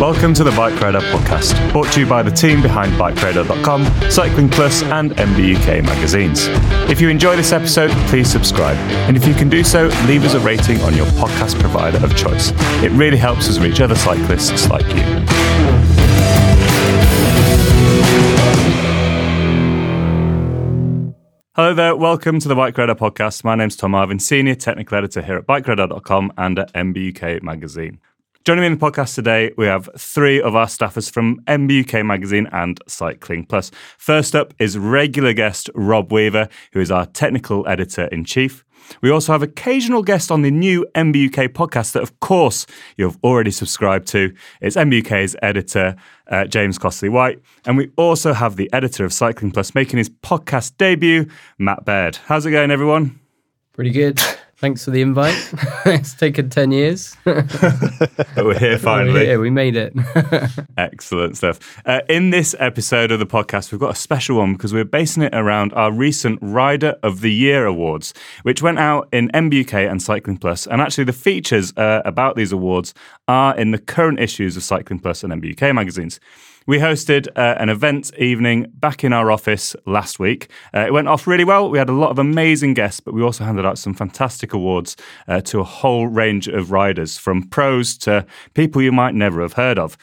Welcome to the BikeRadar podcast, brought to you by the team behind BikeRadar.com, Cycling Plus and MBUK magazines. If you enjoy this episode, please subscribe. And if you can do so, leave us a rating on your podcast provider of choice. It really helps us reach other cyclists like you. Hello there, welcome to the BikeRadar podcast. My name's Tom Marvin, Senior Technical Editor here at BikeRadar.com and at MBUK magazine. Joining me in the podcast today, we have three of our staffers from MBUK magazine and Cycling Plus. First up is regular guest Rob Weaver, who is our technical editor-in-chief. We also have occasional guests on the new MBUK podcast that, of course, you've already subscribed to. It's MBUK's editor, James Costley-White. And we also have the editor of Cycling Plus making his podcast debut, Matt Baird. How's it going, everyone? Pretty good. Thanks for the invite. It's taken 10 years. But we're here finally. We're here. We made it. Excellent stuff. In this episode of the podcast, we've got a special one because we're basing it around our recent Rider of the Year awards, which went out in MBUK and Cycling Plus. And actually the features about these awards are in the current issues of Cycling Plus and MBUK magazines. We hosted an event evening back in our office last week. It went off really well. We had a lot of amazing guests, but we also handed out some fantastic awards to a whole range of riders, from pros to people you might never have heard of.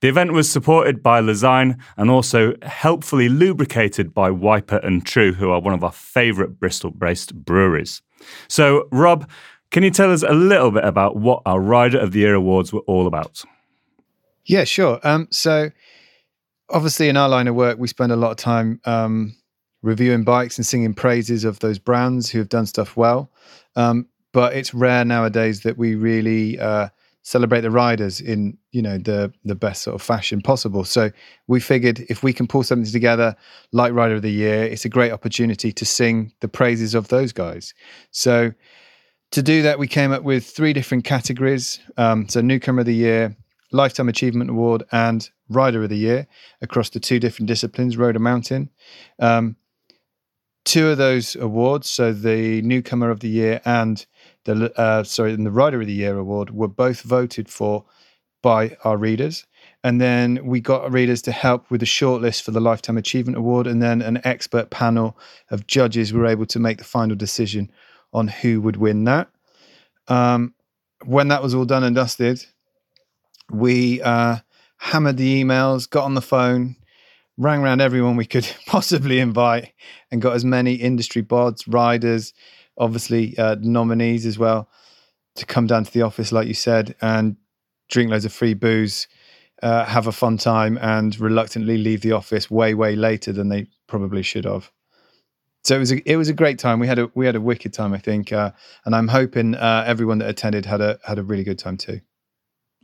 The event was supported by Lezyne and also helpfully lubricated by Wiper and True, who are one of our favourite Bristol-based breweries. So, Rob, can you tell us a little bit about what our Rider of the Year awards were all about? Yeah, sure. Obviously, in our line of work, we spend a lot of time reviewing bikes and singing praises of those brands who have done stuff well. But it's rare nowadays that we really celebrate the riders in, you know, the best sort of fashion possible. So we figured if we can pull something together like Rider of the Year, it's a great opportunity to sing the praises of those guys. So to do that, we came up with three different categories. So Newcomer of the Year, Lifetime Achievement Award, and Rider of the Year across the two different disciplines, road and mountain. Two of those awards, so the Newcomer of the Year and the Rider of the Year award, were both voted for by our readers. And then we got readers to help with a shortlist for the Lifetime Achievement Award, and then an expert panel of judges were able to make the final decision on who would win that. When that was all done and dusted, we hammered the emails, got on the phone, rang around everyone we could possibly invite, and got as many industry bods, riders, obviously nominees as well, to come down to the office, like you said, and drink loads of free booze, have a fun time, and reluctantly leave the office way, way later than they probably should have. So it was a great time. We had a wicked time, I think, and I'm hoping everyone that attended had a really good time too.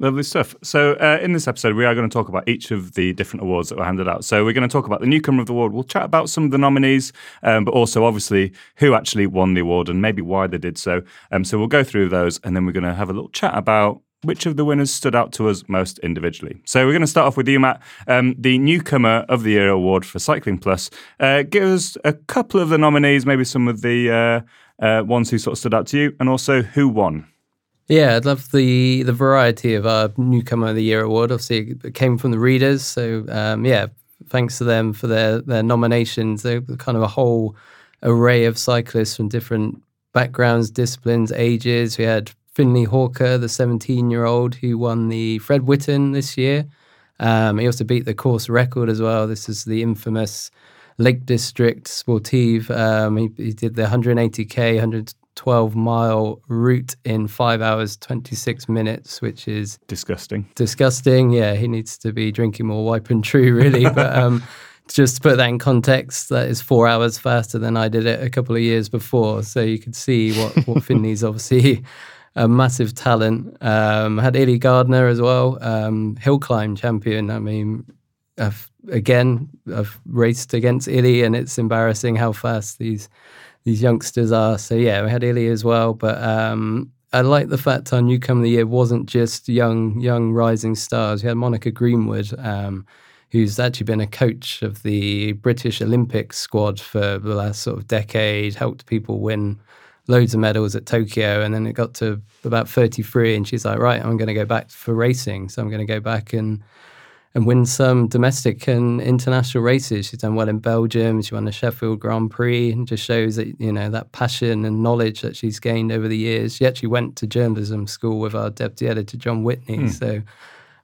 Lovely stuff. So in this episode, we are going to talk about each of the different awards that were handed out. So we're going to talk about the Newcomer of the Award. We'll chat about some of the nominees, but also, obviously, who actually won the award and maybe why they did so. So we'll go through those, and then we're going to have a little chat about which of the winners stood out to us most individually. So we're going to start off with you, Matt. The Newcomer of the Year award for Cycling Plus. Give us a couple of the nominees, maybe some of the ones who sort of stood out to you, and also who won. Yeah, I'd love the variety of our Newcomer of the Year award. Obviously, it came from the readers, so thanks to them for their nominations. They're kind of a whole array of cyclists from different backgrounds, disciplines, ages. We had Finley Hawker, the 17-year-old, who won the Fred Whitton this year. He also beat the course record as well. This is the infamous Lake District Sportive. He did the 180k, 12-mile route in 5 hours, 26 minutes, which is... Disgusting, yeah. He needs to be drinking more Wipe and True, really. But just to put that in context, that is 4 hours faster than I did it a couple of years before. So you could see what Finley's obviously a massive talent. Had Illy Gardner as well, hill climb champion. I mean, I've raced against Illy, and it's embarrassing how fast these youngsters are. So yeah, we had Illy as well, but I like the fact our newcomer of the year wasn't just young rising stars. We had Monica Greenwood, who's actually been a coach of the British Olympic squad for the last sort of decade, helped people win loads of medals at Tokyo, and then it got to about 33 and she's like, right, I'm going to go back for racing. So I'm going to go back and win some domestic and international races. She's done well in Belgium. She won the Sheffield Grand Prix, and just shows that, you know, that passion and knowledge that she's gained over the years. She actually went to journalism school with our deputy editor, John Whitney. So,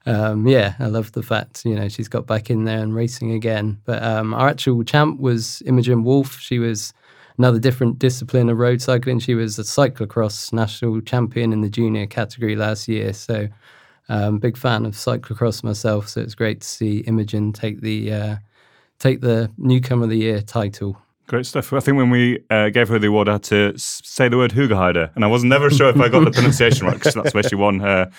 yeah, I love the fact, you know, she's got back in there and racing again. But our actual champ was Imogen Wolfe. She was another different discipline of road cycling. She was a cyclocross national champion in the junior category last year. So, big fan of cyclocross myself, so it's great to see Imogen take the newcomer of the year title. Great stuff. I think when we gave her the award, I had to say the word Hoogerheide, and I was never sure if I got the pronunciation right, because that's where she won her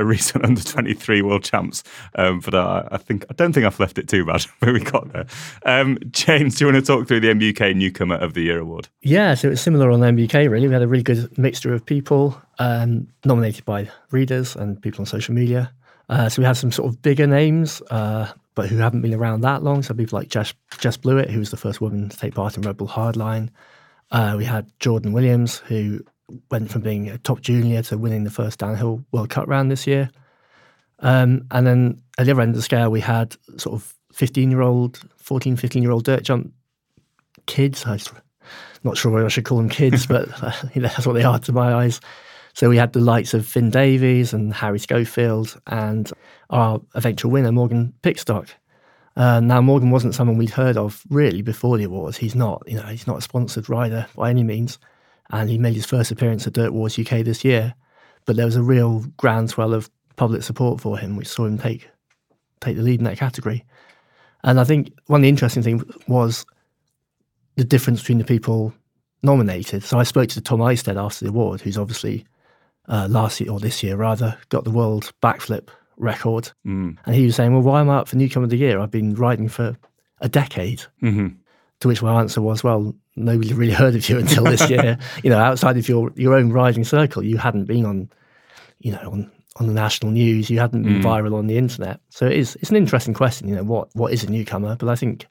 recent under-23 world champs. But I don't think I've left it too bad when we got there. James, do you want to talk through the MBUK Newcomer of the Year award? Yeah, so it's similar on the MBUK, really. We had a really good mixture of people nominated by readers and people on social media. So we had some sort of bigger names, but who haven't been around that long. So people like Jess Blewett, who was the first woman to take part in Red Bull Hardline. We had Jordan Williams, who went from being a top junior to winning the first downhill World Cup round this year. And then at the other end of the scale, we had sort of 14, 15-year-old dirt jump kids. I'm not sure whether I should call them kids, but that's what they are to my eyes. So we had the likes of Finn Davies and Harry Schofield and our eventual winner, Morgan Pickstock. Now, Morgan wasn't someone we'd heard of really before the awards. He's not a sponsored rider by any means. And he made his first appearance at Dirt Wars UK this year. But there was a real groundswell of public support for him, which saw him take the lead in that category. And I think one of the interesting things was the difference between the people nominated. So I spoke to Tom Eystead after the award, who's obviously... this year, got the world backflip record. And he was saying, well, why am I up for Newcomer of the Year? I've been riding for a decade. To which my answer was, well, nobody really heard of you until this year. You know, outside of your own riding circle, you hadn't been on the national news, you hadn't been viral on the internet. So it's an interesting question, you know, what is a newcomer? But I think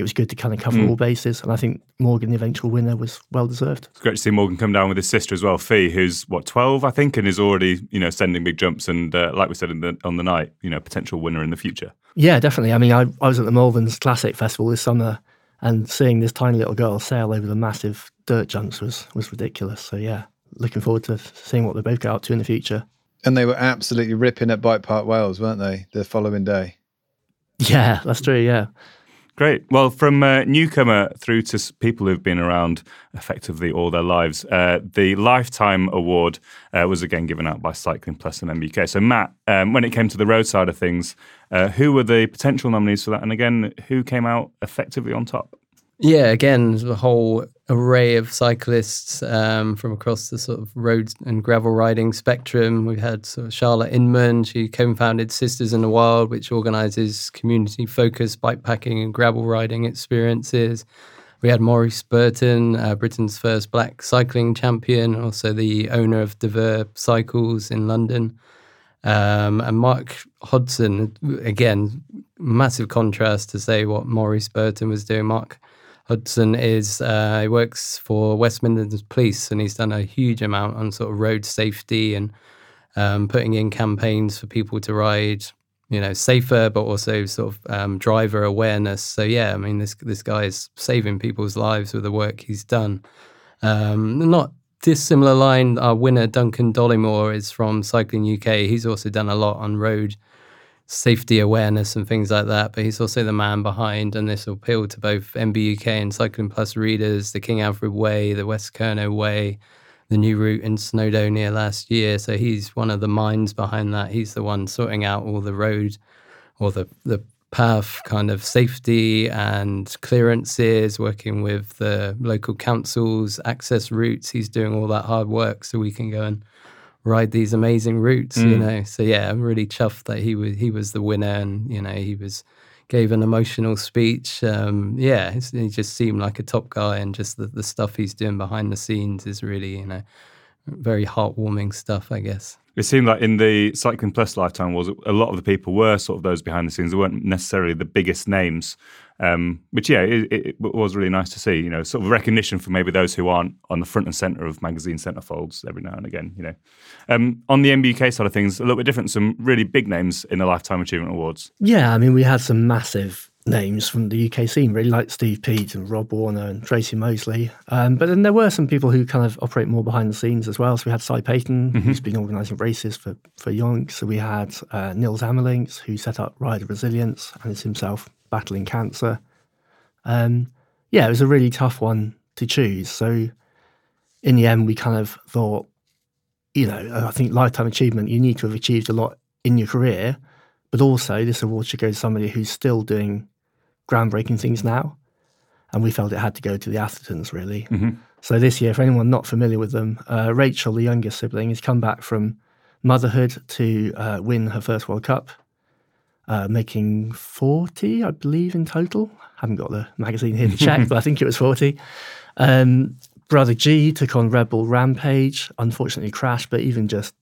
it was good to kind of cover all bases, and I think Morgan, the eventual winner, was well-deserved. It's great to see Morgan come down with his sister as well, Fee, who's, 12, I think, and is already, sending big jumps and, like we said on the night, potential winner in the future. Yeah, definitely. I mean, I was at the Malverns Classic Festival this summer, and seeing this tiny little girl sail over the massive dirt jumps was ridiculous. So, yeah, looking forward to seeing what they both get up to in the future. And they were absolutely ripping at Bike Park Wales, weren't they, the following day? Yeah, that's true, yeah. Great. Well, from newcomer through to people who've been around effectively all their lives, the Lifetime Award was again given out by Cycling Plus and MBUK. So, Matt, when it came to the road side of things, who were the potential nominees for that? And again, who came out effectively on top? Yeah, again, the whole array of cyclists from across the sort of road and gravel riding spectrum. We had sort of Charlotte Inman. She co-founded Sisters in the Wild, which organises community-focused bikepacking and gravel riding experiences. We had Maurice Burton, Britain's first black cycling champion, also the owner of Devere Cycles in London. And Mark Hudson, again, massive contrast to say what Maurice Burton was doing. Mark Hudson he works for West Midlands Police, and he's done a huge amount on sort of road safety and putting in campaigns for people to ride, safer, but also sort of driver awareness. So yeah, I mean, this guy is saving people's lives with the work he's done. Not dissimilar line, our winner Duncan Dollymore is from Cycling UK. He's also done a lot on road safety awareness and things like that, but he's also the man behind, and this will appeal to both MBUK and Cycling Plus readers, the King Alfred Way, the West Kerno Way, the new route in Snowdonia last year. So he's one of the minds behind that. He's the one sorting out all the road or the path kind of safety and clearances, working with the local councils, access routes. He's doing all that hard work so we can go and ride these amazing routes, you know. So yeah, I'm really chuffed that he was the winner, and you know he was gave an emotional speech. Yeah, he just seemed like a top guy, and just the stuff he's doing behind the scenes is really, you know, very heartwarming stuff, I guess. It seemed like in the Cycling Plus lifetime was a lot of the people were sort of those behind the scenes. They weren't necessarily the biggest names, which yeah, it was really nice to see. You know, sort of recognition for maybe those who aren't on the front and centre of magazine centrefolds every now and again. You know, on the MBUK side of things, a little bit different. Some really big names in the Lifetime Achievement Awards. Yeah, I mean, we had some massive names from the UK scene, really, like Steve Peet and Rob Warner and Tracy Mosley. But then there were some people who kind of operate more behind the scenes as well. So we had Cy Payton, who's been organising races for yonks. So we had Nils Amelinks, who set up Rider Resilience and is himself battling cancer. Yeah, it was a really tough one to choose. So in the end, we kind of thought, you know, I think lifetime achievement, you need to have achieved a lot in your career, but also this award should go to somebody who's still doing groundbreaking things now, and we felt it had to go to the Athertons, really. So this year, for anyone not familiar with them, Rachel, the youngest sibling, has come back from motherhood to win her first World Cup, making 40, I believe, in total. Haven't got the magazine here to check, but I think it was 40. Brother G took on Red Bull Rampage, unfortunately crashed, but even just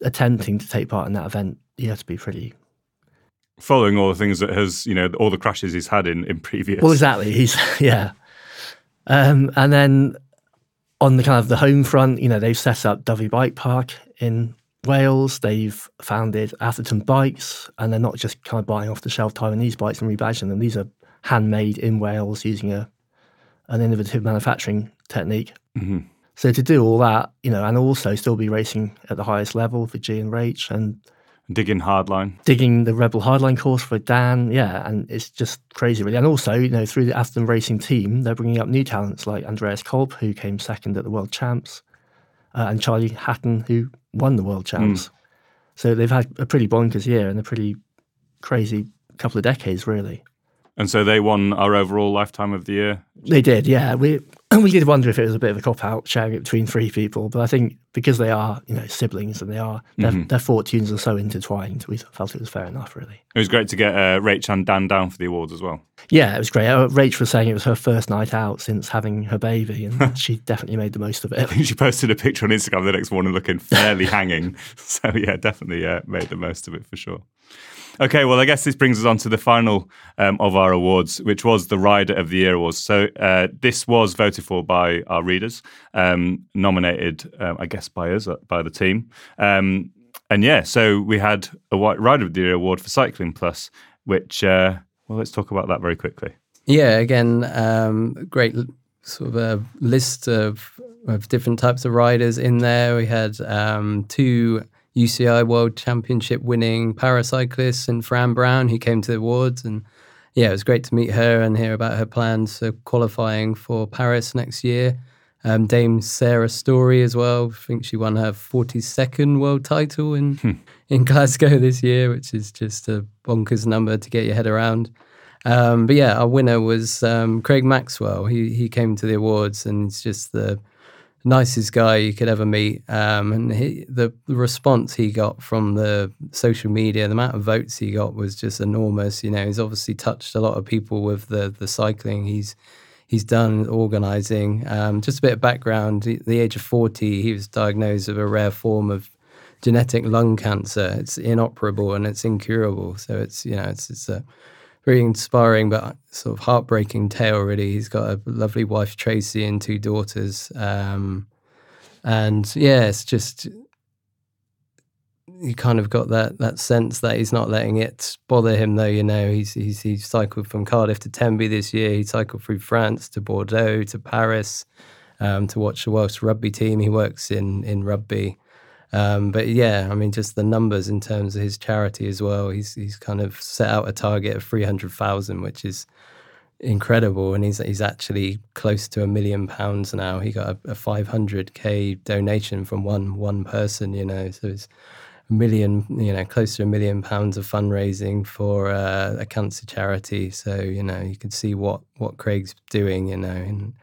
attempting to take part in that event, you have to be pretty... Following all the things that has, you know, all the crashes he's had in previous... Well, exactly. He's, yeah. And then on the kind of the home front, you know, they've set up Dovey Bike Park in Wales. They've founded Atherton Bikes, and they're not just kind of buying off-the-shelf Taiwanese bikes and rebadging them. These are handmade in Wales using an innovative manufacturing technique. So to do all that, you know, and also still be racing at the highest level for G and Rach and... Digging Hardline. Digging the Rebel Hardline course for Dan, yeah, and it's just crazy, really. And also, you know, through the Atherton Racing team, they're bringing up new talents like Andreas Kolb, who came second at the World Champs, and Charlie Hatton, who won the World Champs. So they've had a pretty bonkers year and a pretty crazy couple of decades, really. And so they won our overall Lifetime of the Year? They did, yeah. We did wonder if it was a bit of a cop-out, sharing it between three people. But I think because they are, you know, siblings and they are, their fortunes are so intertwined, we felt it was fair enough, really. It was great to get Rach and Dan down for the awards as well. Yeah, it was great. Rach was saying it was her first night out since having her baby, and she definitely made the most of it. I think she posted a picture on Instagram the next morning looking fairly hanging. So, yeah, definitely made the most of it for sure. Okay, well, I guess this brings us on to the final of our awards, which was the Rider of the Year Awards. So this was voted for by our readers, nominated, I guess, by us, by the team. And yeah, so we had a Rider of the Year Award for Cycling Plus, which, well, let's talk about that very quickly. Yeah, again, great sort of a list of different types of riders in there. We had two UCI World Championship winning paracyclist and Fran Brown, who came to the awards, and yeah, it was great to meet her and hear about her plans for qualifying for Paris next year. Dame Sarah Story as well, I think she won her 42nd world title in Glasgow this year, which is just a bonkers number to get your head around. But yeah, our winner was Craig Maxwell. He came to the awards, and it's just the nicest guy you could ever meet, and the response he got from the social media, the amount of votes he got was just enormous. You know, he's obviously touched a lot of people with the cycling he's done, organising. Just a bit of background, at the age of 40, he was diagnosed with a rare form of genetic lung cancer. It's inoperable and it's incurable, so it's, you know, it's a very inspiring but sort of heartbreaking tale, really. He's got a lovely wife, Tracy, and two daughters. And yeah, it's just, you kind of got that sense that he's not letting it bother him, though. You know, he's cycled from Cardiff to Tenby this year. He cycled through France to Bordeaux to Paris to watch the Welsh rugby team. He works in rugby. But yeah, I mean, just the numbers in terms of his charity as well. He's kind of set out a target of 300,000, which is incredible, and he's actually close to £1 million now. He got a 500k donation from one person, you know, so it's £1 million, you know, close to £1 million of fundraising for a cancer charity. So, you know, you can see what Craig's doing, you know, and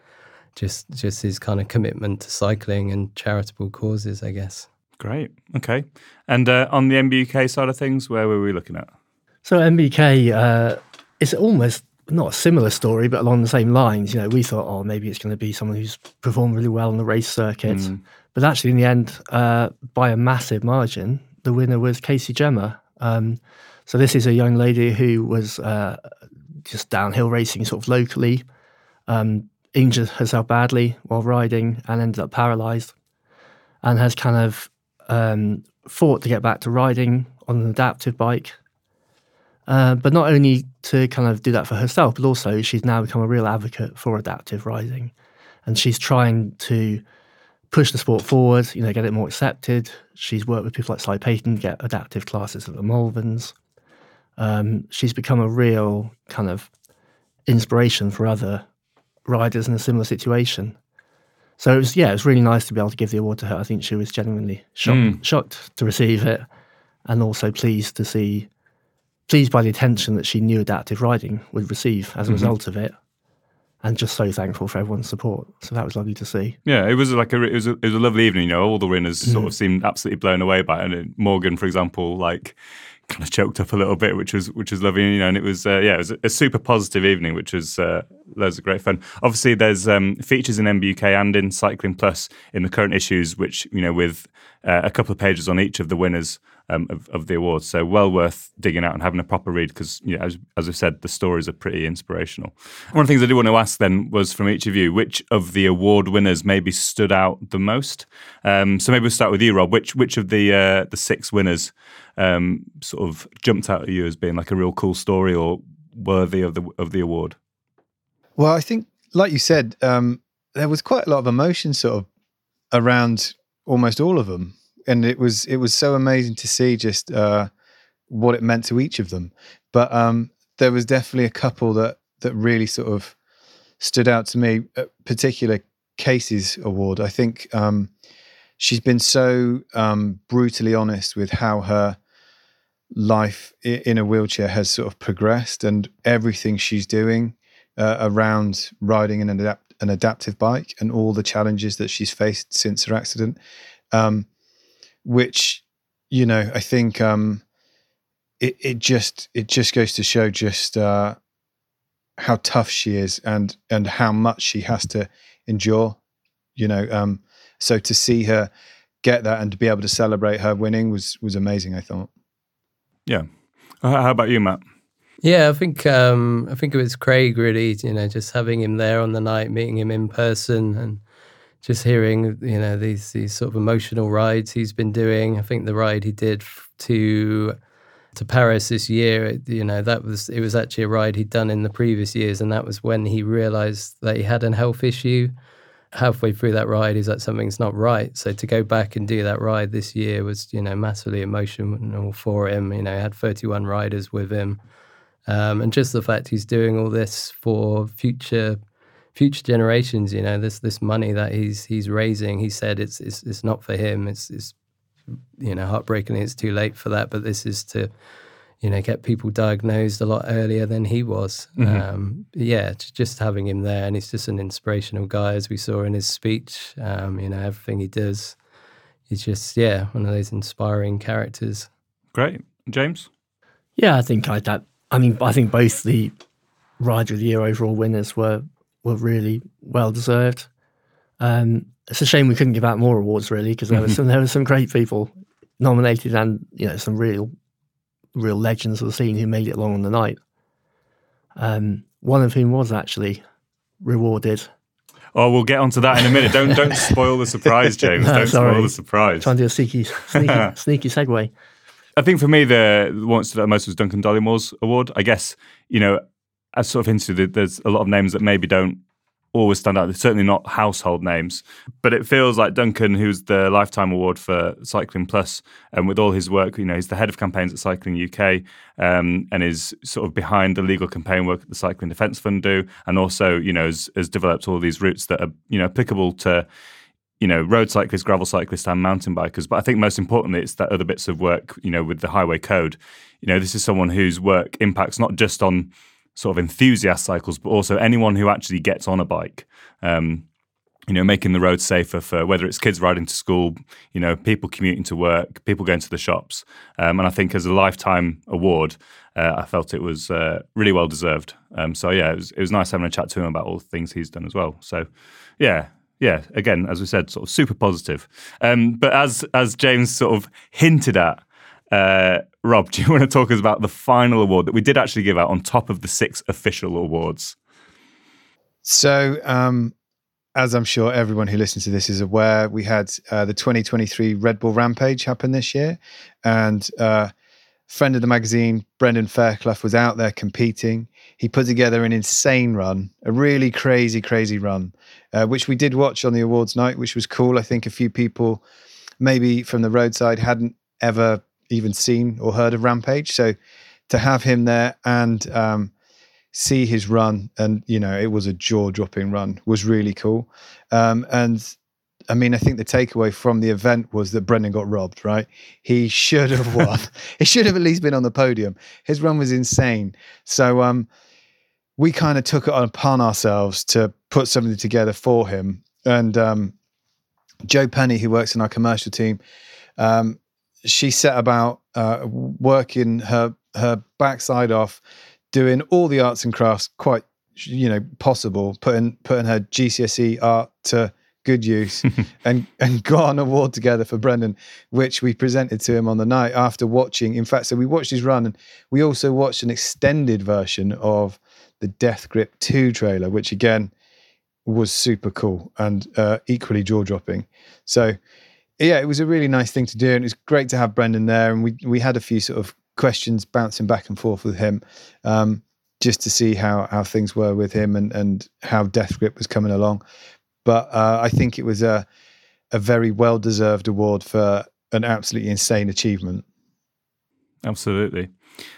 just his kind of commitment to cycling and charitable causes, I guess. Great. Okay. And on the MBUK side of things, where were we looking at? So MBUK, it's almost not a similar story, but along the same lines. You know, we thought, oh, maybe it's going to be someone who's performed really well on the race circuit. But actually, in the end, by a massive margin, the winner was Casey Gemma. So this is a young lady who was just downhill racing sort of locally, injured herself badly while riding and ended up paralysed, and has kind of fought to get back to riding on an adaptive bike. But not only to kind of do that for herself, but also she's now become a real advocate for adaptive riding. And she's trying to push the sport forward, you know, get it more accepted. She's worked with people like Cy Payton, get adaptive classes at the Malverns. She's become a real kind of inspiration for other riders in a similar situation. So it was, yeah, it was really nice to be able to give the award to her. I think she was genuinely shocked to receive it, and also pleased to see... pleased by the attention that she knew adaptive riding would receive as a result of it, and just so thankful for everyone's support. So that was lovely to see. Yeah, it was like it was a lovely evening. You know, all the winners sort of seemed absolutely blown away by it. And it, Morgan, for example, like kind of choked up a little bit, which was lovely. You know, and it was it was a super positive evening, which was loads of great fun. Obviously, there's features in MBUK and in Cycling Plus in the current issues, which you know with a couple of pages on each of the winners. Of the awards, so well worth digging out and having a proper read because, you know, as I've said, the stories are pretty inspirational. One of the things I do want to ask then was from each of you, which of the award winners maybe stood out the most? So maybe we'll start with you, Rob. Which of the six winners sort of jumped out at you as being like a real cool story or worthy of the award? Well, I think, like you said, there was quite a lot of emotion sort of around almost all of them. And it was so amazing to see just what it meant to each of them. But there was definitely a couple that really sort of stood out to me, particular Casey's award. I think she's been so brutally honest with how her life in a wheelchair has sort of progressed and everything she's doing around riding an adaptive bike and all the challenges that she's faced since her accident. Which, you know, I think it just goes to show just how tough she is and how much she has to endure, you know. So to see her get that and to be able to celebrate her winning was amazing, I thought. Yeah. How about you, Matt? Yeah, I think it was Craig really, you know, just having him there on the night, meeting him in person and just hearing, you know, these sort of emotional rides he's been doing. I think the ride he did to Paris this year, it was actually a ride he'd done in the previous years, and that was when he realised that he had a health issue. Halfway through that ride, he's like, something's not right. So to go back and do that ride this year was, you know, massively emotional for him. You know, he had 31 riders with him, and just the fact he's doing all this for future generations, you know, this money that he's raising. He said it's not for him. It's you know, heartbreakingly, it's too late for that. But this is to, you know, get people diagnosed a lot earlier than he was. Yeah, just having him there, and he's just an inspirational guy, as we saw in his speech. You know, everything he does, he's just one of those inspiring characters. Great, James. Yeah, I think both the Rider of the Year overall winners were really well deserved. It's a shame we couldn't give out more awards, really, because there were some great people nominated, and you know, some real legends of the scene who made it along on the night. One of whom was actually rewarded. Oh, we'll get onto that in a minute. Don't spoil the surprise, James. No, spoil the surprise. I'm trying to do a sneaky segue. I think for me, the one that stood out most was Duncan Dollymore's award. I guess, you know, as sort of hinted, there's a lot of names that maybe don't always stand out. They're certainly not household names. But it feels like Duncan, who's the Lifetime Award for Cycling Plus, and with all his work, you know, he's the head of campaigns at Cycling UK, and is sort of behind the legal campaign work that the Cycling Defence Fund do, and also, you know, has developed all these routes that are, you know, applicable to, you know, road cyclists, gravel cyclists and mountain bikers. But I think most importantly, it's that other bits of work, you know, with the highway code. You know, this is someone whose work impacts not just on sort of enthusiast cycles, but also anyone who actually gets on a bike. you know, making the road safer for whether it's kids riding to school, you know, people commuting to work, people going to the shops. And I think as a lifetime award, I felt it was really well deserved. So it was nice having a chat to him about all the things he's done as well. So, yeah. Again, as we said, sort of super positive. But as James sort of hinted at, Rob, do you want to talk us about the final award that we did actually give out on top of the 6 official awards? So, as I'm sure everyone who listens to this is aware, we had the 2023 Red Bull Rampage happen this year. And friend of the magazine, Brendan Fairclough, was out there competing. He put together an insane run, a really crazy, crazy run, which we did watch on the awards night, which was cool. I think a few people maybe from the roadside hadn't ever even seen or heard of Rampage. So to have him there and see his run, and you know, it was a jaw-dropping run, was really cool. And I mean, I think the takeaway from the event was that Brendan got robbed, right? He should have won. He should have at least been on the podium. His run was insane. So we kind of took it upon ourselves to put something together for him. And Joe Penny, who works in our commercial team, she set about working her backside off, doing all the arts and crafts quite, you know, possible, putting her GCSE art to good use and got an award together for Brendan, which we presented to him on the night after watching. In fact, so we watched his run, and we also watched an extended version of the Death Grip 2 trailer, which again was super cool and equally jaw-dropping. So yeah, it was a really nice thing to do, and it was great to have Brendan there. And we had a few sort of questions bouncing back and forth with him, just to see how things were with him and how Death Grip was coming along. But I think it was a very well-deserved award for an absolutely insane achievement. Absolutely.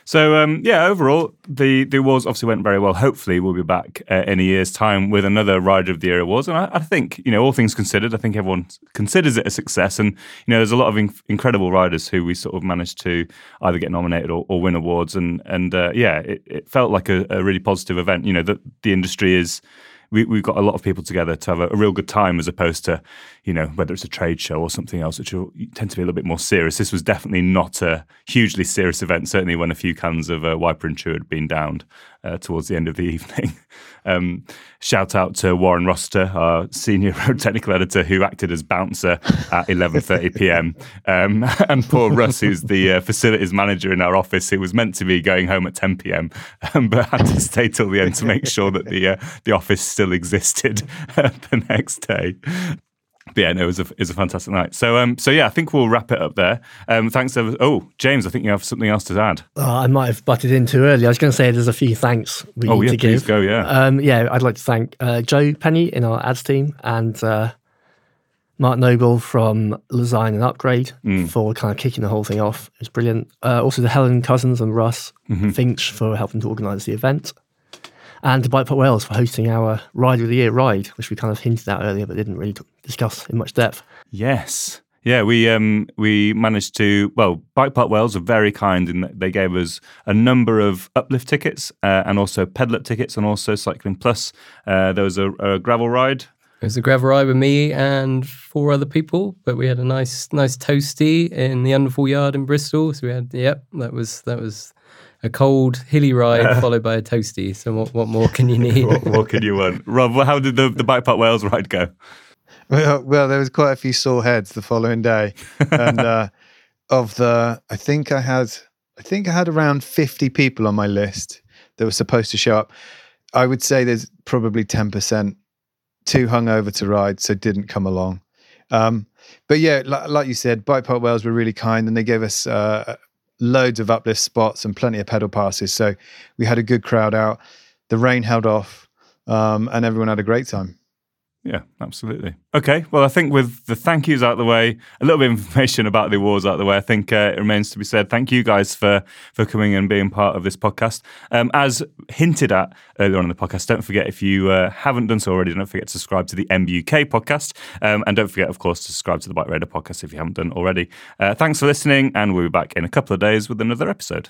So, overall, the awards obviously went very well. Hopefully, we'll be back in a year's time with another Rider of the Year awards. And I think, you know, all things considered, I think everyone considers it a success. And, you know, there's a lot of incredible riders who we sort of managed to either get nominated or win awards. And it felt like a really positive event. You know, the industry is... We've got a lot of people together to have a real good time, as opposed to, you know, whether it's a trade show or something else, which will tend to be a little bit more serious. This was definitely not a hugely serious event, certainly when a few cans of Wiper and True had been downed towards the end of the evening. Shout out to Warren Rossiter, our senior road technical editor, who acted as bouncer at 11:30 p.m. And poor Russ, who's the facilities manager in our office, who was meant to be going home at 10 p.m. But had to stay till the end to make sure that the office still existed the next day. But yeah, no, it was a fantastic night. So I think we'll wrap it up there. Thanks. James, I think you have something else to add. I might have butted in too early. I was going to say there's a few thanks we need to give. Please go, yeah. I'd like to thank Joe Penny in our ads team and Mark Noble from Lezyne and Upgrade for kind of kicking the whole thing off. It was brilliant. Also to Helen Cousins and Russ Finch for helping to organise the event. And to Bike Park Wales for hosting our Rider of the Year ride, which we kind of hinted at earlier, but didn't really discuss in much depth. Yes. Yeah, we managed to... Well, Bike Park Wales are very kind in that they gave us a number of Uplift tickets and also Pedal Up tickets and also Cycling Plus. There was a gravel ride. It was a gravel ride with me and 4 other people, but we had a nice toasty in the Underfall Yard in Bristol. So we had... That was a cold, hilly ride followed by a toasty. So what more can you need? What more could you want? Rob, how did the Bike Park Wales ride go? Well, there was quite a few sore heads the following day. And I think I had around 50 people on my list that were supposed to show up. I would say there's probably 10% too hungover to ride, so didn't come along. But yeah, like you said, Bike Park Wales were really kind, and they gave us... loads of uplift spots and plenty of pedal passes, so we had a good crowd out. The rain held off, and everyone had a great time. Yeah, absolutely. Okay, well, I think with the thank yous out of the way, a little bit of information about the awards out of the way, I think it remains to be said. Thank you guys for coming and being part of this podcast. As hinted at earlier on in the podcast, don't forget, if you haven't done so already, don't forget to subscribe to the MBUK podcast. And don't forget, of course, to subscribe to the Bike Radar podcast if you haven't done already. Thanks for listening, and we'll be back in a couple of days with another episode.